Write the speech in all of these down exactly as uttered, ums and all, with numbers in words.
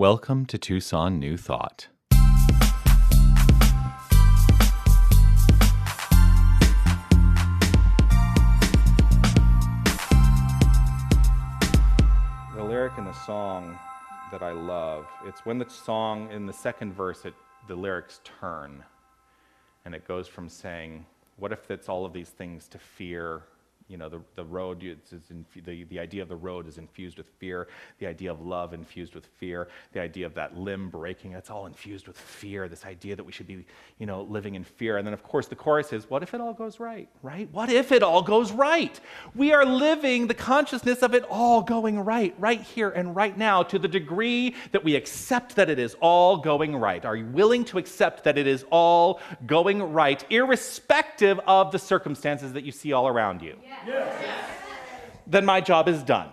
Welcome to Tucson New Thought. The lyric in the song that I love, it's when the song, in the second verse, it, the lyrics turn. And it goes from saying, what if it's all of these things to fear? You know, the, the road, it's, it's inf- the, the idea of the road is infused with fear, the idea of love infused with fear, the idea of that limb breaking, it's all infused with fear, this idea that we should be, you know, living in fear. And then, of course, the chorus is, what if it all goes right, right? What if it all goes right? We are living the consciousness of it all going right, right here and right now, to the degree that we accept that it is all going right. Are you willing to accept that it is all going right, irrespective of the circumstances that you see all around you? Yeah. Yes. Yes. Then my job is done.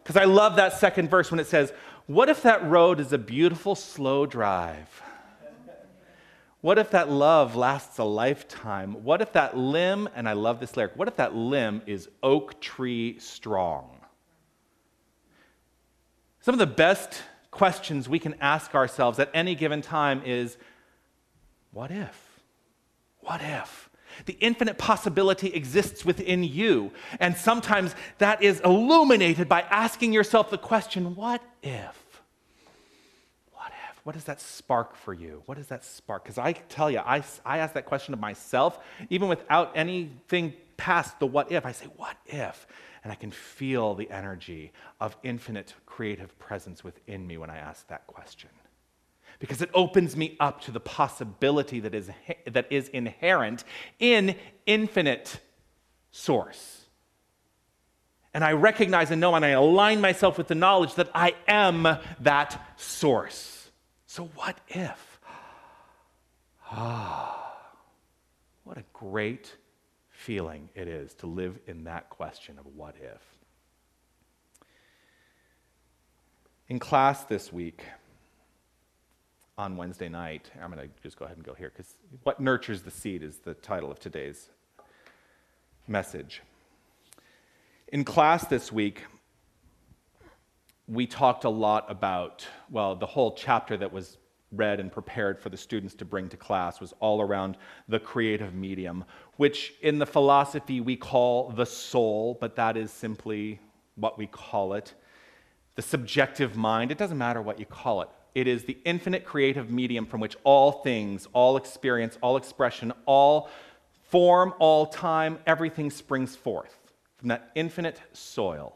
Because I love that second verse when it says, what if that road is a beautiful slow drive? What if that love lasts a lifetime? What if that limb, and I love this lyric, what if that limb is oak tree strong? Some of the best questions we can ask ourselves at any given time is, what if? What if? The infinite possibility exists within you, and sometimes that is illuminated by asking yourself the question, what if? What if? What does that spark for you? What does that spark? Because I tell you, I, I ask that question of myself, even without anything past the what if. I say, what if? And I can feel the energy of infinite creative presence within me when I ask that question. Because it opens me up to the possibility that is, that is inherent in infinite source. And I recognize and know and I align myself with the knowledge that I am that source. So what if? Ah, what a great feeling it is to live in that question of what if. In class this week, on Wednesday night, I'm going to just go ahead and go here, because what nurtures the seed is the title of today's message. In class this week, we talked a lot about, well, the whole chapter that was read and prepared for the students to bring to class was all around the creative medium, which in the philosophy we call the soul, but that is simply what we call it. The subjective mind, it doesn't matter what you call it. It is the infinite creative medium from which all things, all experience, all expression, all form, all time, everything springs forth from that infinite soil.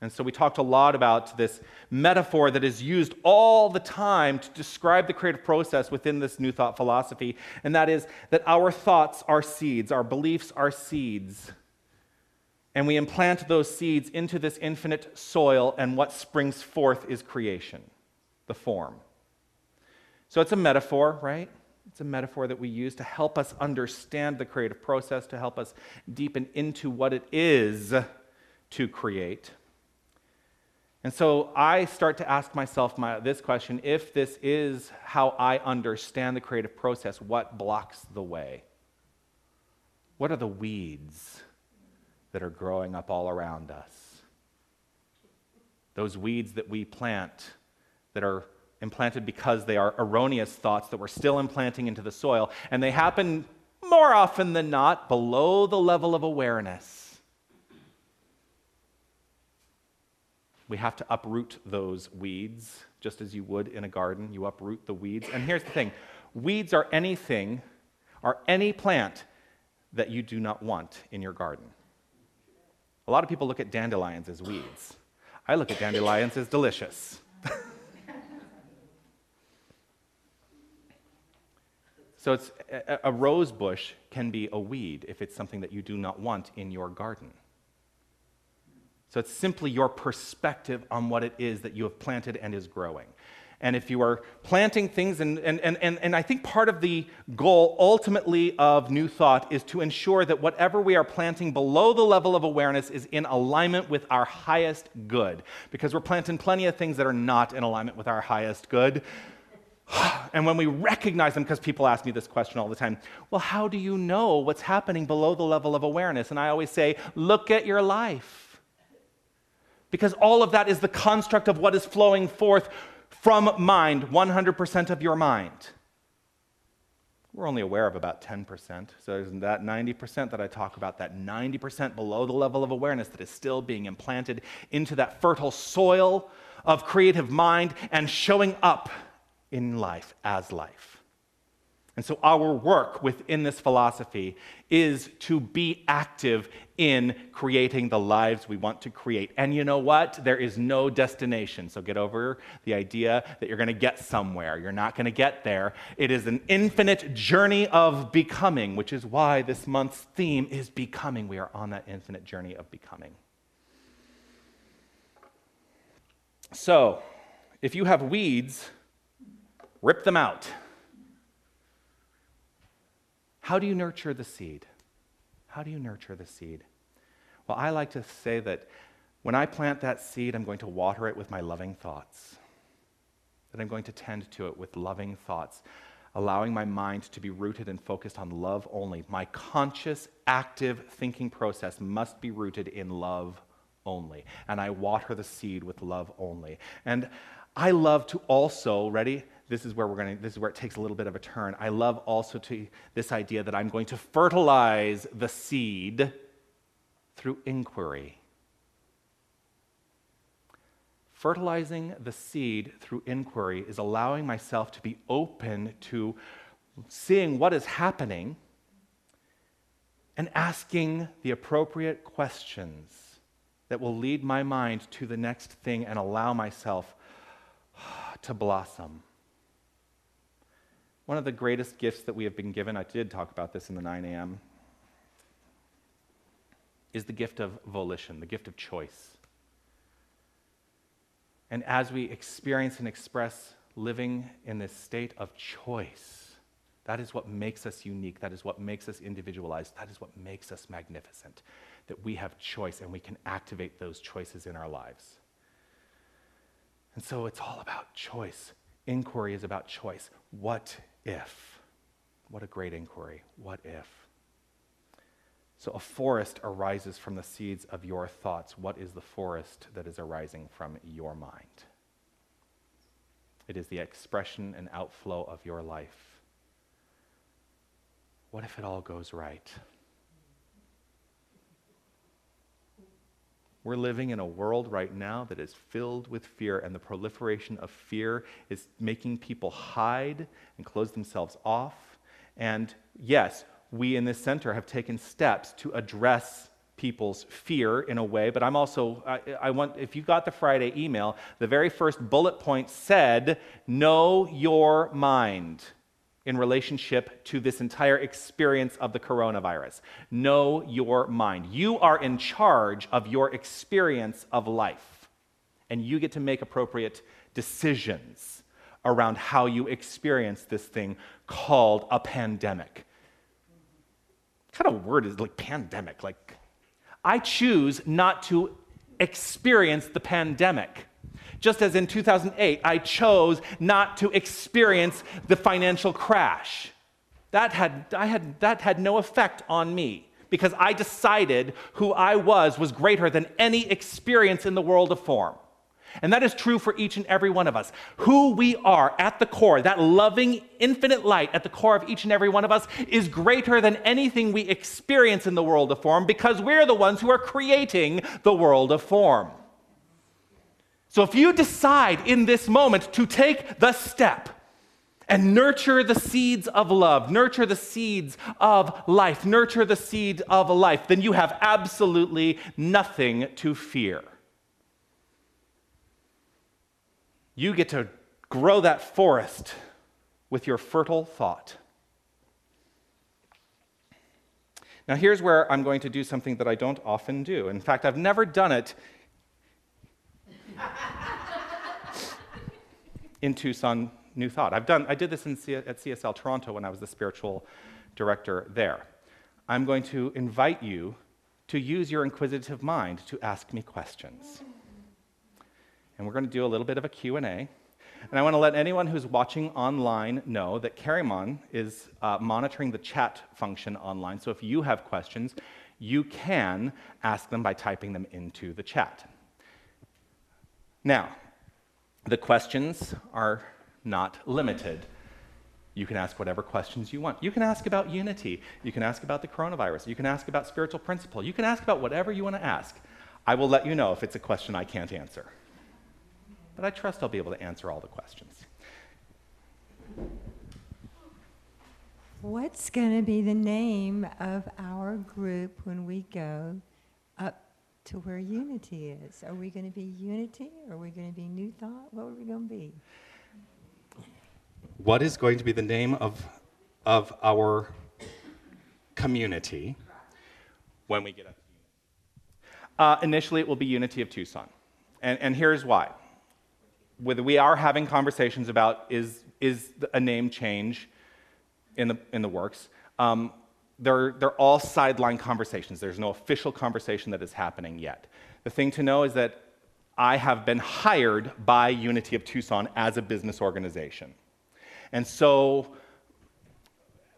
And so we talked a lot about this metaphor that is used all the time to describe the creative process within this New Thought philosophy, and that is that our thoughts are seeds, our beliefs are seeds. And we implant those seeds into this infinite soil, and what springs forth is creation, the form. So it's a metaphor, right? It's a metaphor that we use to help us understand the creative process, to help us deepen into what it is to create. And so I start to ask myself my, this question, if this is how I understand the creative process, what blocks the way? What are the weeds that are growing up all around us? Those weeds that we plant, that are implanted because they are erroneous thoughts that we're still implanting into the soil, and they happen more often than not below the level of awareness. We have to uproot those weeds, just as you would in a garden. You uproot the weeds. And here's the thing, weeds are anything, are any plant that you do not want in your garden. A lot of people look at dandelions as weeds. I look at dandelions as delicious. So it's a, a rose bush can be a weed if it's something that you do not want in your garden. So it's simply your perspective on what it is that you have planted and is growing. And if you are planting things, and, and, and, and I think part of the goal ultimately of New Thought is to ensure that whatever we are planting below the level of awareness is in alignment with our highest good. Because we're planting plenty of things that are not in alignment with our highest good. And when we recognize them, because people ask me this question all the time, well, how do you know what's happening below the level of awareness? And I always say, look at your life. because all of that is the construct of what is flowing forth from mind, one hundred percent of your mind. We're only aware of about ten percent, so isn't that ninety percent that I talk about, that ninety percent below the level of awareness that is still being implanted into that fertile soil of creative mind and showing up in life as life. And so our work within this philosophy is to be active in creating the lives we want to create. And you know what? There is no destination. So get over the idea that you're going to get somewhere. You're not going to get there. It is an infinite journey of becoming, which is why this month's theme is becoming. We are on that infinite journey of becoming. So if you have weeds, rip them out. How do you nurture the seed? How do you nurture the seed? Well, I like to say that when I plant that seed, I'm going to water it with my loving thoughts. That I'm going to tend to it with loving thoughts, allowing my mind to be rooted and focused on love only. My conscious, active thinking process must be rooted in love only. And I water the seed with love only. And I love to also, ready? This is where we're going to, this is where it takes a little bit of a turn. I love also to this idea that I'm going to fertilize the seed through inquiry. Fertilizing the seed through inquiry is allowing myself to be open to seeing what is happening and asking the appropriate questions that will lead my mind to the next thing and allow myself to blossom. One of the greatest gifts that we have been given, I did talk about this in the nine a m, is the gift of volition, the gift of choice. And as we experience and express living in this state of choice, that is what makes us unique, that is what makes us individualized, that is what makes us magnificent, that we have choice and we can activate those choices in our lives. And so it's all about choice. Inquiry is about choice. What if? What a great inquiry. What if? So a forest arises from the seeds of your thoughts. What is the forest that is arising from your mind? It is the expression and outflow of your life. What if it all goes right? We're living in a world right now that is filled with fear, and the proliferation of fear is making people hide and close themselves off. And yes, we in this center have taken steps to address people's fear in a way, but I'm also, I, I want, if you got the Friday email, the very first bullet point said, know your mind in relationship to this entire experience of the coronavirus. Know your mind. You are in charge of your experience of life, and you get to make appropriate decisions around how you experience this thing called a pandemic. What kind of word is like pandemic? Like, I choose not to experience the pandemic. Just as in two thousand eight, I chose not to experience the financial crash. That had, I had, that had no effect on me because I decided who I was was greater than any experience in the world of form. And that is true for each and every one of us. Who we are at the core, that loving infinite light at the core of each and every one of us is greater than anything we experience in the world of form because we're the ones who are creating the world of form. So if you decide in this moment to take the step and nurture the seeds of love, nurture the seeds of life, nurture the seed of life, then you have absolutely nothing to fear. You get to grow that forest with your fertile thought. Now here's where I'm going to do something that I don't often do. In fact, I've never done it in Tucson New Thought. I've done, I did this in C, at C S L Toronto when I was the spiritual director there. I'm going to invite you to use your inquisitive mind to ask me questions. And we're going to do a little bit of a Q and A. And I want to let anyone who's watching online know that Karimon is uh, monitoring the chat function online. So if you have questions, you can ask them by typing them into the chat. Now, the questions are not limited. You can ask whatever questions you want. You can ask about unity. You can ask about the coronavirus. You can ask about spiritual principle. You can ask about whatever you want to ask. I will let you know if it's a question I can't answer. But I trust I'll be able to answer all the questions. What's going to be the name of our group when we go up to where unity is? Are we going to be unity? Are we going to be new thought? What are we going to be? What is going to be the name of, of our community when we get up to unity? Uh, initially, it will be Unity of Tucson. And, and here's why. Whether we are having conversations about is, is a name change in the, in the works. Um, they're, they're all sideline conversations. There's no official conversation that is happening yet. The thing to know is that I have been hired by Unity of Tucson as a business organization. And so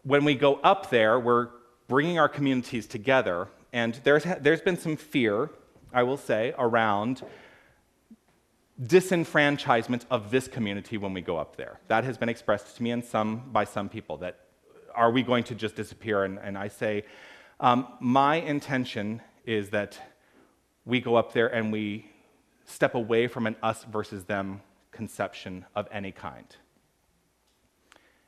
when we go up there, we're bringing our communities together, and there's, there's been some fear, I will say, around disenfranchisement of this community when we go up there. That has been expressed to me and some, by some people, that are we going to just disappear? And, and I say, um, my intention is that we go up there and we step away from an us versus them conception of any kind.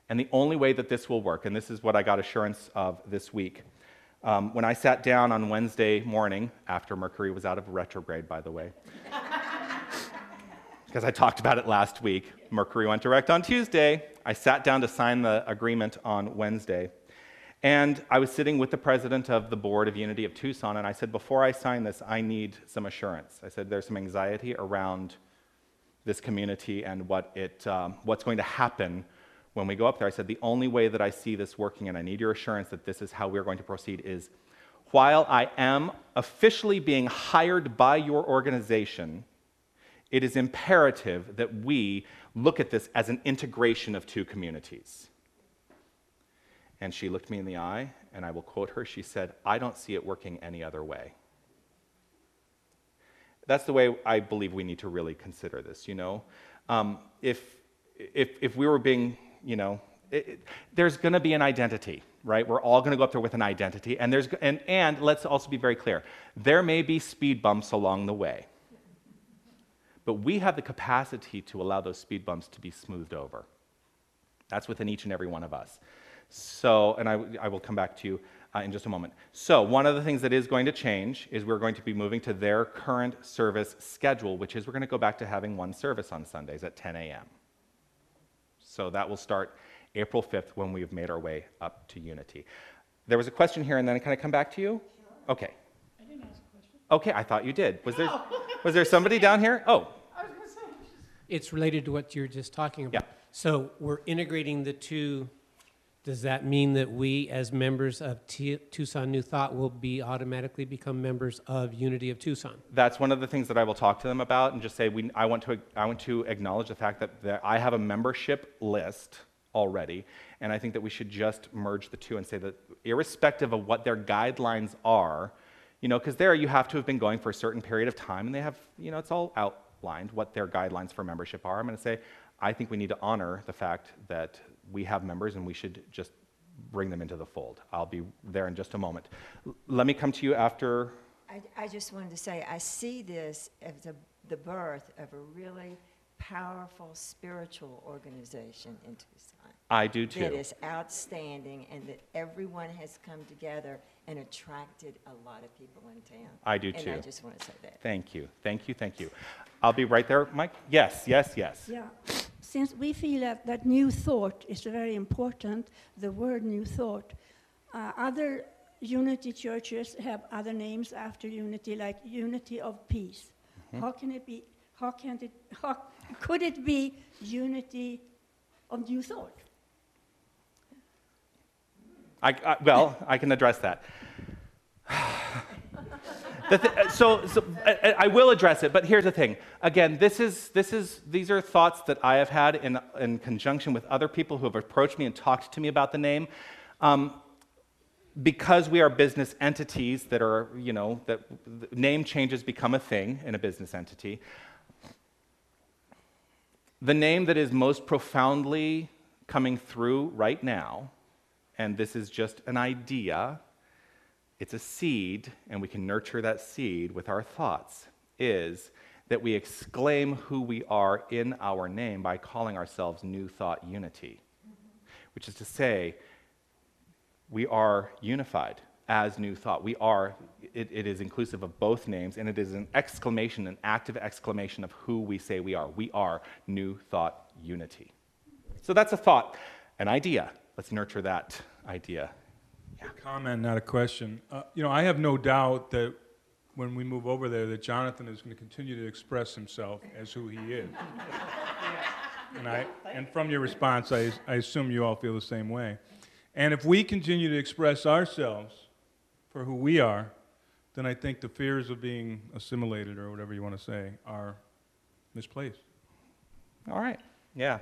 And the only way that this will work, and this is what I got assurance of this week, um, when I sat down on Wednesday morning, after Mercury was out of retrograde, by the way, because I talked about it last week, Mercury went direct on Tuesday, I sat down to sign the agreement on Wednesday, and I was sitting with the president of the board of Unity of Tucson, and I said, before I sign this, I need some assurance. I said, there's some anxiety around this community and what it, um, what's going to happen when we go up there. I said, the only way that I see this working, and I need your assurance that this is how we're going to proceed, is while I am officially being hired by your organization, it is imperative that we look at this as an integration of two communities. And she looked me in the eye, and I will quote her, she said, I don't see it working any other way. That's the way I believe we need to really consider this, you know? Um, if, if, if we were being You know, it, it, there's going to be an identity, right? We're all going to go up there with an identity, and there's and and let's also be very clear: there may be speed bumps along the way, but we have the capacity to allow those speed bumps to be smoothed over. That's within each and every one of us. So, and I I will come back to you uh, in just a moment. So, one of the things that is going to change is we're going to be moving to their current service schedule, which is we're going to go back to having one service on Sundays at ten a m So that will start April fifth when we have made our way up to unity. There was a question here, and then can I come back to you? Sure. Okay. I didn't ask a question. Okay, I thought you did. Was no. there was there somebody down here? Oh. I was going to say. It's related to what you were just talking about. Yeah. So we're integrating the two. Does that mean that we, as members of T Tucson New Thought, will be automatically become members of Unity of Tucson? That's one of the things that I will talk to them about, and just say we, I want to I want to acknowledge the fact that, that I have a membership list already, and I think that we should just merge the two and say that irrespective of what their guidelines are, you know, because there you have to have been going for a certain period of time, and they have, you know, it's all outlined what their guidelines for membership are. I'm going to say I think we need to honor the fact that we have members, and we should just bring them into the fold. I'll be there in just a moment. L let me come to you after. I, I just wanted to say, I see this as the, the birth of a really powerful spiritual organization in Tucson. I do too. That is outstanding, and that everyone has come together and attracted a lot of people in town. I do too. And I just want to say that. Thank you, thank you, thank you. I'll be right there, Mike. Yes, yes, yes. Yeah. Since we feel that, that new thought is very important, the word new thought, uh, other unity churches have other names after unity, like Unity of Peace. Mm-hmm. How can it be, how can it, how could it be Unity of New Thought? I, I, well, I can address that. The th so, so I, I will address it, but here's the thing. Again, this is, this is, these are thoughts that I have had in, in conjunction with other people who have approached me and talked to me about the name. Um, because we are business entities that are, you know, that name changes become a thing in a business entity, The name that is most profoundly coming through right now, and this is just an idea, it's a seed, and we can nurture that seed with our thoughts, is that we exclaim who we are in our name by calling ourselves New Thought Unity, mm-hmm. which is to say, we are unified as New Thought. We are, it, it is inclusive of both names, and it is an exclamation, an active exclamation of who we say we are. We are New Thought Unity. So that's a thought, an idea. Let's nurture that idea. Yeah. A comment, not a question. Uh, you know, I have no doubt that when we move over there, that Jonathan is going to continue to express himself as who he is. and, I, and from your response, I, I assume you all feel the same way. And if we continue to express ourselves for who we are, then I think the fears of being assimilated, or whatever you want to say, are misplaced. All right. Yeah.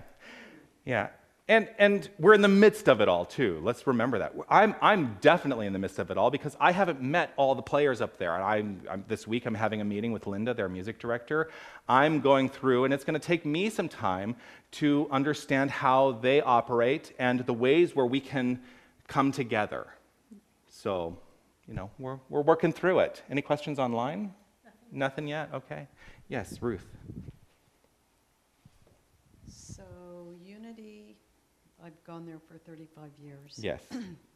Yeah. And, and we're in the midst of it all, too. Let's remember that. I'm, I'm definitely in the midst of it all, because I haven't met all the players up there. And I'm, I'm, this week I'm having a meeting with Linda, their music director. I'm going through, and it's going to take me some time to understand how they operate and the ways where we can come together. So, you know, we're, we're working through it. Any questions online? Nothing, Nothing yet? Okay. Yes, Ruth. I've gone there for thirty-five years. Yes.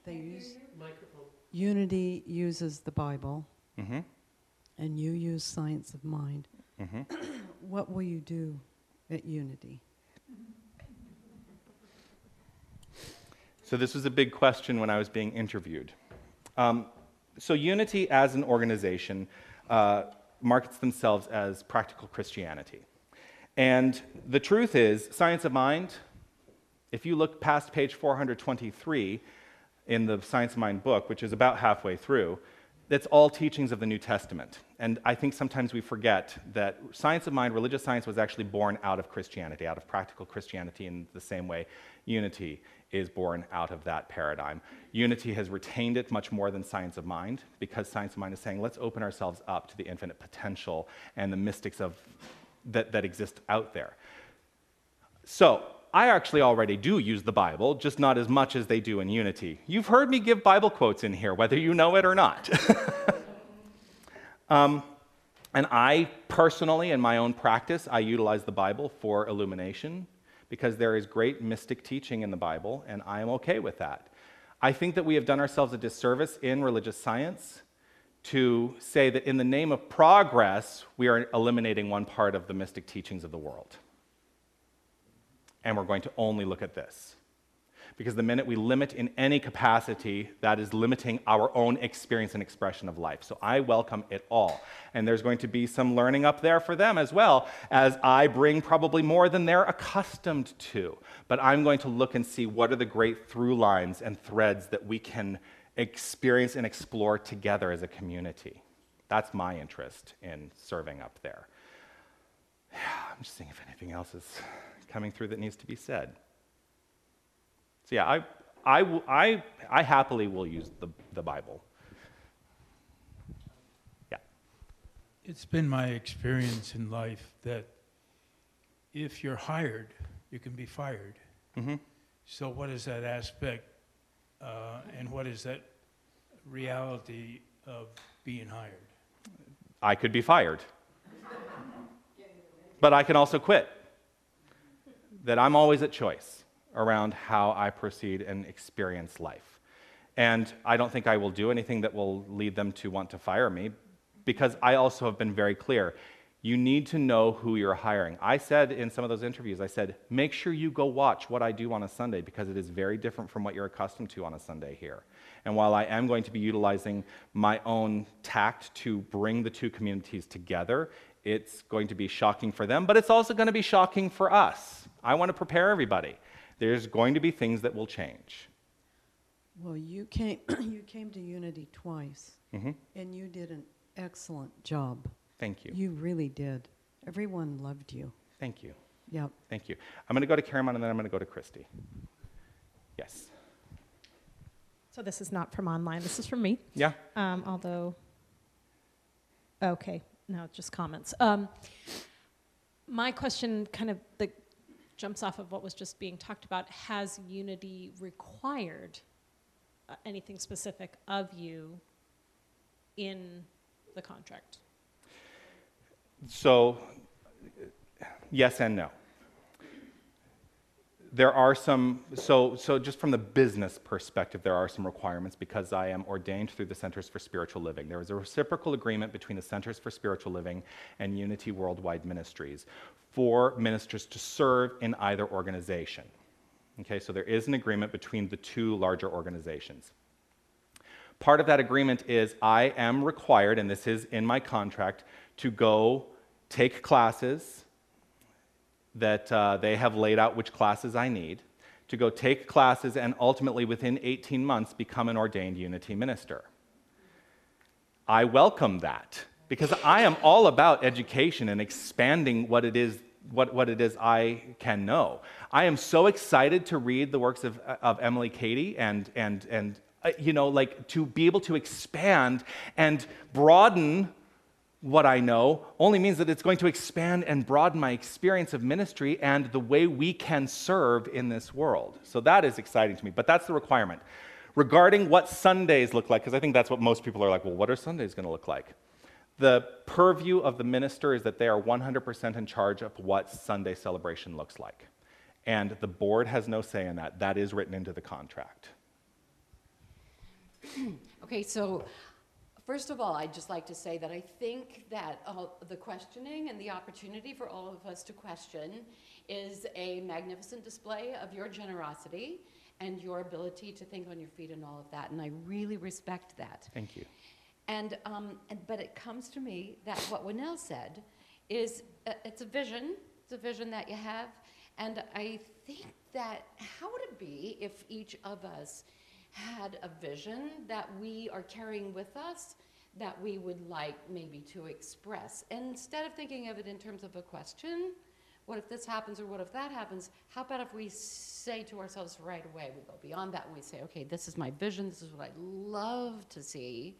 They use microphone. Unity uses the Bible, mm-hmm. and you use science of mind. Mm-hmm. What will you do at Unity? So this was a big question when I was being interviewed. Um, so Unity, as an organization, uh, markets themselves as practical Christianity, and the truth is, science of mind. If you look past page four hundred twenty-three in the Science of Mind book, which is about halfway through, that's all teachings of the New Testament. And I think sometimes we forget that Science of Mind, religious science, was actually born out of Christianity, out of practical Christianity, in the same way Unity is born out of that paradigm. Unity has retained it much more than Science of Mind, because Science of Mind is saying, let's open ourselves up to the infinite potential and the mystics of, that, that exist out there. So, I actually already do use the Bible, just not as much as they do in Unity. You've heard me give Bible quotes in here, whether you know it or not. um, and I personally, in my own practice, I utilize the Bible for illumination, because there is great mystic teaching in the Bible, and I am okay with that. I think that we have done ourselves a disservice in religious science to say that in the name of progress, we are eliminating one part of the mystic teachings of the world. And we're going to only look at this. Because the minute we limit in any capacity, that is limiting our own experience and expression of life. So I welcome it all. And there's going to be some learning up there for them as well, as I bring probably more than they're accustomed to. But I'm going to look and see what are the great through lines and threads that we can experience and explore together as a community. That's my interest in serving up there. Yeah, I'm just seeing if anything else is coming through that needs to be said. So yeah, I, I, I, I happily will use the, the Bible. Yeah. It's been my experience in life that if you're hired, you can be fired. Mm-hmm. So what is that aspect uh, and what is that reality of being hired? I could be fired, but I can also quit. That I'm always at choice around how I proceed and experience life. And I don't think I will do anything that will lead them to want to fire me, because I also have been very clear. You need to know who you're hiring. I said in some of those interviews, I said, make sure you go watch what I do on a Sunday, because it is very different from what you're accustomed to on a Sunday here. And while I am going to be utilizing my own tact to bring the two communities together, it's going to be shocking for them, but it's also going to be shocking for us. I want to prepare everybody. There's going to be things that will change. Well, you came, you came to Unity twice, mm-hmm. and you did an excellent job. Thank you. You really did. Everyone loved you. Thank you. Yep. Thank you. I'm going to go to Caramon, and then I'm going to go to Christy. Yes. So this is not from online. This is from me. Yeah. Um, although, okay. No, just comments. Um, my question, kind of the jumps off of what was just being talked about, has Unity required uh, anything specific of you in the contract? So, yes and no. There are some, so, so just from the business perspective, there are some requirements because I am ordained through the Centers for Spiritual Living. There is a reciprocal agreement between the Centers for Spiritual Living and Unity Worldwide Ministries for ministers to serve in either organization. Okay, so there is an agreement between the two larger organizations. Part of that agreement is I am required, and this is in my contract, to go take classes that uh, they have laid out which classes I need, to go take classes and ultimately within eighteen months become an ordained Unity minister. I welcome that because I am all about education and expanding what it is, what, what it is I can know. I am so excited to read the works of, of Emily Cady and, and, and uh, you know, like to be able to expand and broaden what I know only means that it's going to expand and broaden my experience of ministry and the way we can serve in this world. So that is exciting to me, but that's the requirement. Regarding what Sundays look like, because I think that's what most people are like, well, what are Sundays going to look like? The purview of the minister is that they are one hundred percent in charge of what Sunday celebration looks like. And the board has no say in that. That is written into the contract. Okay, so first of all, I'd just like to say that I think that uh, the questioning and the opportunity for all of us to question is a magnificent display of your generosity and your ability to think on your feet and all of that, and I really respect that. Thank you. And, um, and but it comes to me that what Winnell said is uh, it's a vision, it's a vision that you have, and I think that how would it be if each of us had a vision that we are carrying with us that we would like maybe to express. And instead of thinking of it in terms of a question, what if this happens or what if that happens, how about if we say to ourselves right away, we go beyond that and we say, okay, this is my vision, this is what I'd love to see,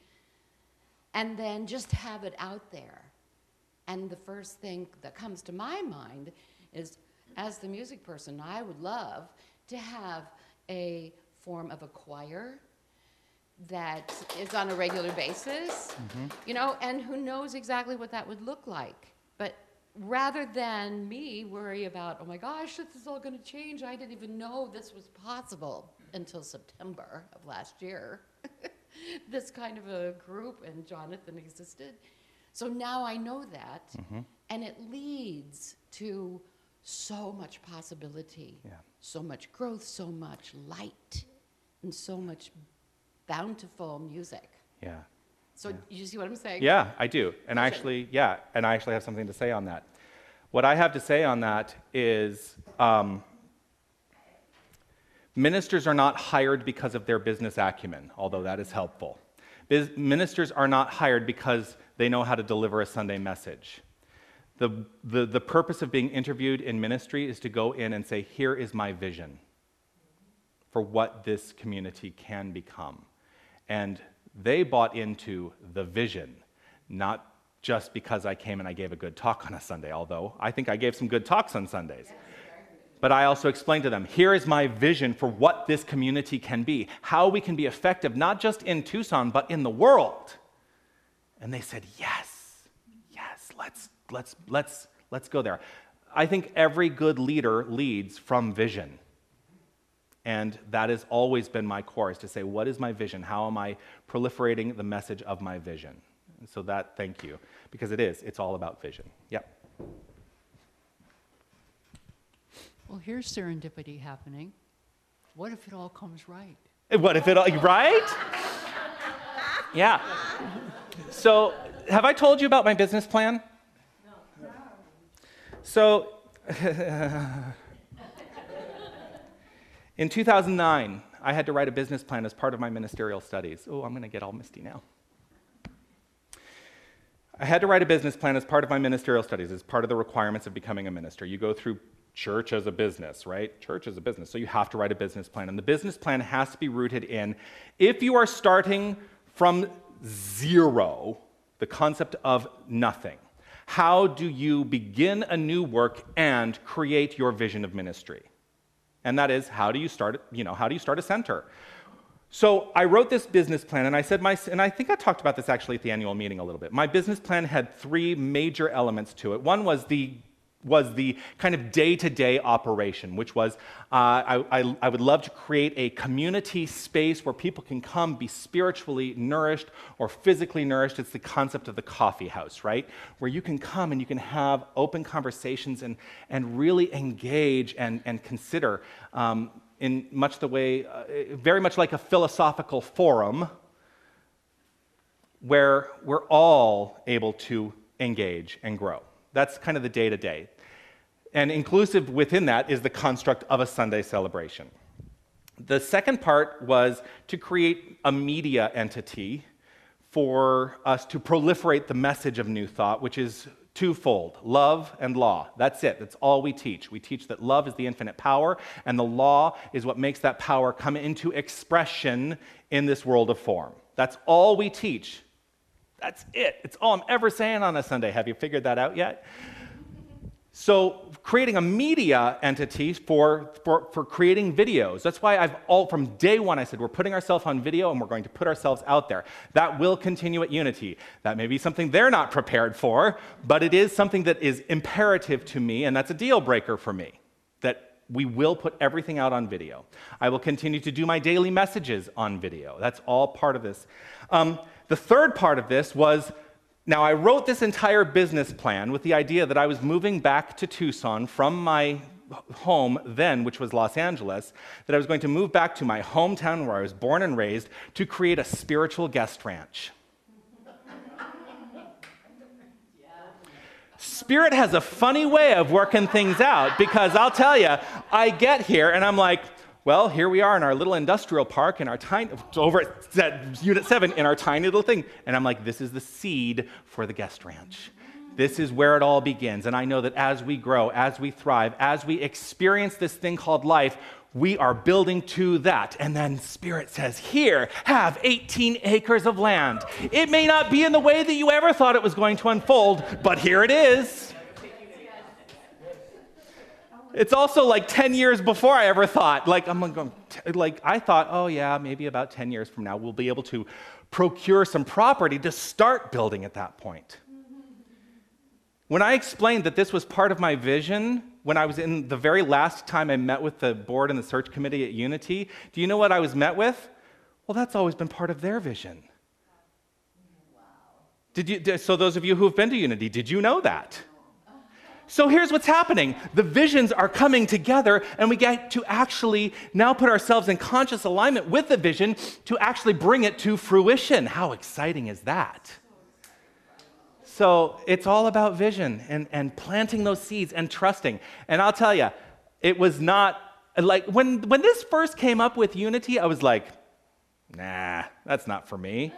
and then just have it out there. And the first thing that comes to my mind is, as the music person, I would love to have a form of a choir that is on a regular basis, mm-hmm. you know, and who knows exactly what that would look like. But rather than me worry about, oh my gosh, this is all gonna change, I didn't even know this was possible until September of last year. This kind of a group and Jonathan existed. So now I know that, mm-hmm. and it leads to so much possibility, yeah. so much growth, so much light, and so much bountiful music. Yeah. So yeah. you see what I'm saying? Yeah, I do. And I actually, yeah, and I actually have something to say on that. What I have to say on that is um, ministers are not hired because of their business acumen, although that is helpful. Biz- ministers are not hired because they know how to deliver a Sunday message. The, the, the purpose of being interviewed in ministry is to go in and say, here is my vision for what this community can become. And they bought into the vision, not just because I came and I gave a good talk on a Sunday, although I think I gave some good talks on Sundays. But I also explained to them, here is my vision for what this community can be, how we can be effective, not just in Tucson, but in the world. And they said, yes, yes, let's Let's, let's, let's go there. I think every good leader leads from vision. And that has always been my core, is to say, what is my vision? How am I proliferating the message of my vision? And so that, thank you, because it is. It's all about vision. Yeah. Well, here's serendipity happening. What if it all comes right? What if it all, right? Yeah. So have I told you about my business plan? So, in two thousand nine, I had to write a business plan as part of my ministerial studies. Oh, I'm going to get all misty now. I had to write a business plan as part of my ministerial studies, as part of the requirements of becoming a minister. You go through church as a business, right? Church as a business, so you have to write a business plan. And the business plan has to be rooted in, if you are starting from zero, the concept of nothing. How do you begin a new work and create your vision of ministry? And that is, how do you start, you know, how do you start a center? So I wrote this business plan, and I said my, and I think I talked about this actually at the annual meeting a little bit. My business plan had three major elements to it. One was the was the kind of day-to-day operation, which was uh, I, I, I would love to create a community space where people can come be spiritually nourished or physically nourished. It's the concept of the coffee house, right? Where you can come and you can have open conversations and, and really engage and, and consider um, in much the way, uh, very much like a philosophical forum where we're all able to engage and grow. That's kind of the day-to-day. And inclusive within that is the construct of a Sunday celebration. The second part was to create a media entity for us to proliferate the message of New Thought, which is twofold, love and law. That's it. That's all we teach. We teach that love is the infinite power, and the law is what makes that power come into expression in this world of form. That's all we teach. That's it. It's all I'm ever saying on a Sunday. Have you figured that out yet? So creating a media entity for, for, for creating videos. That's why I've all, from day one, I said, we're putting ourselves on video and we're going to put ourselves out there. That will continue at Unity. That may be something they're not prepared for, but it is something that is imperative to me, and that's a deal breaker for me, that we will put everything out on video. I will continue to do my daily messages on video. That's all part of this. Um, the third part of this was, now, I wrote this entire business plan with the idea that I was moving back to Tucson from my home then, which was Los Angeles, that I was going to move back to my hometown where I was born and raised to create a spiritual guest ranch. Spirit has a funny way of working things out, because I'll tell you, I get here and I'm like, well, here we are in our little industrial park, in our tiny, over at Unit seven, in our tiny little thing. And I'm like, this is the seed for the guest ranch. This is where it all begins. And I know that as we grow, as we thrive, as we experience this thing called life, we are building to that. And then Spirit says, here, have eighteen acres of land. It may not be in the way that you ever thought it was going to unfold, but here it is. It's also like ten years before I ever thought. Like, I'm going, like, I thought, oh yeah, maybe about ten years from now, we'll be able to procure some property to start building at that point. When I explained that this was part of my vision, when I was in the very last time I met with the board and the search committee at Unity, do you know what I was met with? Well, that's always been part of their vision. Wow. Did you, so those of you who have been to Unity, did you know that? So here's what's happening. The visions are coming together, and we get to actually now put ourselves in conscious alignment with the vision to actually bring it to fruition. How exciting is that? So it's all about vision and, and planting those seeds and trusting. And I'll tell you, it was not like when, when this first came up with Unity, I was like, nah, that's not for me.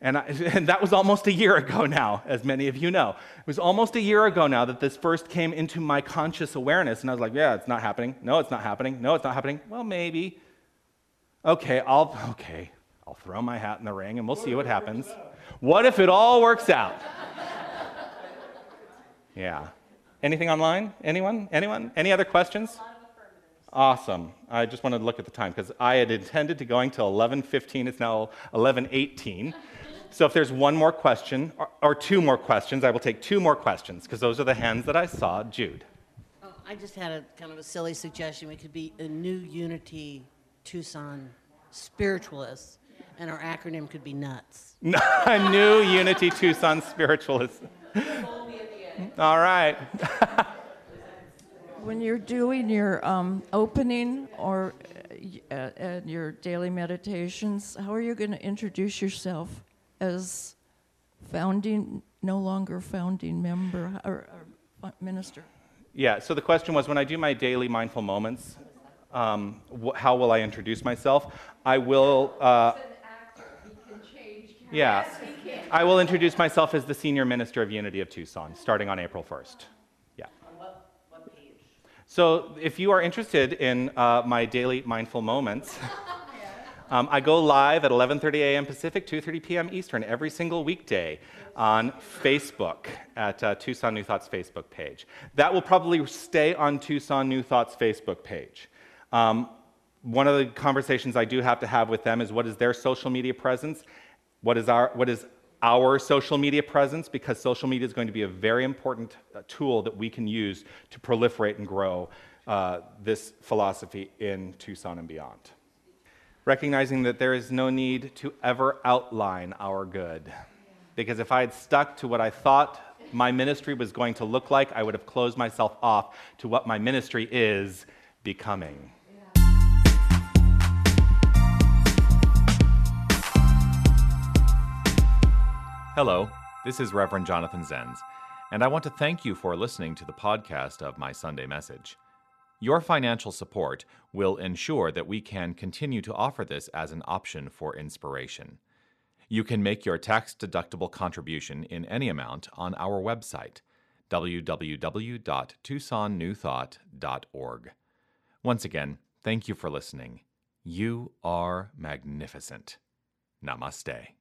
And, I, and that was almost a year ago now, as many of you know. It was almost a year ago now that this first came into my conscious awareness, and I was like, yeah, it's not happening. No, it's not happening. No, it's not happening. Well, maybe. Okay, I'll, okay, I'll throw my hat in the ring, and we'll see what happens. What if it all works out? Yeah. Anything online? Anyone? Anyone? Any other questions? Awesome. I just wanted to look at the time, because I had intended to going till eleven fifteen. It's now eleven eighteen. So if there's one more question, or, or two more questions, I will take two more questions, because those are the hands that I saw. Jude. Oh, I just had a kind of a silly suggestion. We could be a new Unity Tucson spiritualist, and our acronym could be NUTS. A new Unity Tucson spiritualist. All right. When you're doing your um, opening or uh, uh, your daily meditations, how are you going to introduce yourself as founding, no longer founding member or, or minister? Yeah, so the question was, when I do my daily mindful moments, um, wh how will I introduce myself? I will... Uh, as an actor, he can change character. Yeah, yes, he can. I will introduce myself as the senior minister of Unity of Tucson, starting on April first. Yeah. On what, what page? So if you are interested in uh, my daily mindful moments... Um, I go live at eleven thirty a m Pacific, two thirty p m Eastern every single weekday on Facebook at uh, Tucson New Thought's Facebook page. That will probably stay on Tucson New Thought's Facebook page. Um, one of the conversations I do have to have with them is what is their social media presence, what is our, what is our social media presence, because social media is going to be a very important tool that we can use to proliferate and grow uh, this philosophy in Tucson and beyond. Recognizing that there is no need to ever outline our good. Because if I had stuck to what I thought my ministry was going to look like, I would have closed myself off to what my ministry is becoming. Hello, this is Reverend Jonathan Zenz, and I want to thank you for listening to the podcast of my Sunday message. Your financial support will ensure that we can continue to offer this as an option for inspiration. You can make your tax-deductible contribution in any amount on our website, w w w dot tucson new thought dot org. Once again, thank you for listening. You are magnificent. Namaste.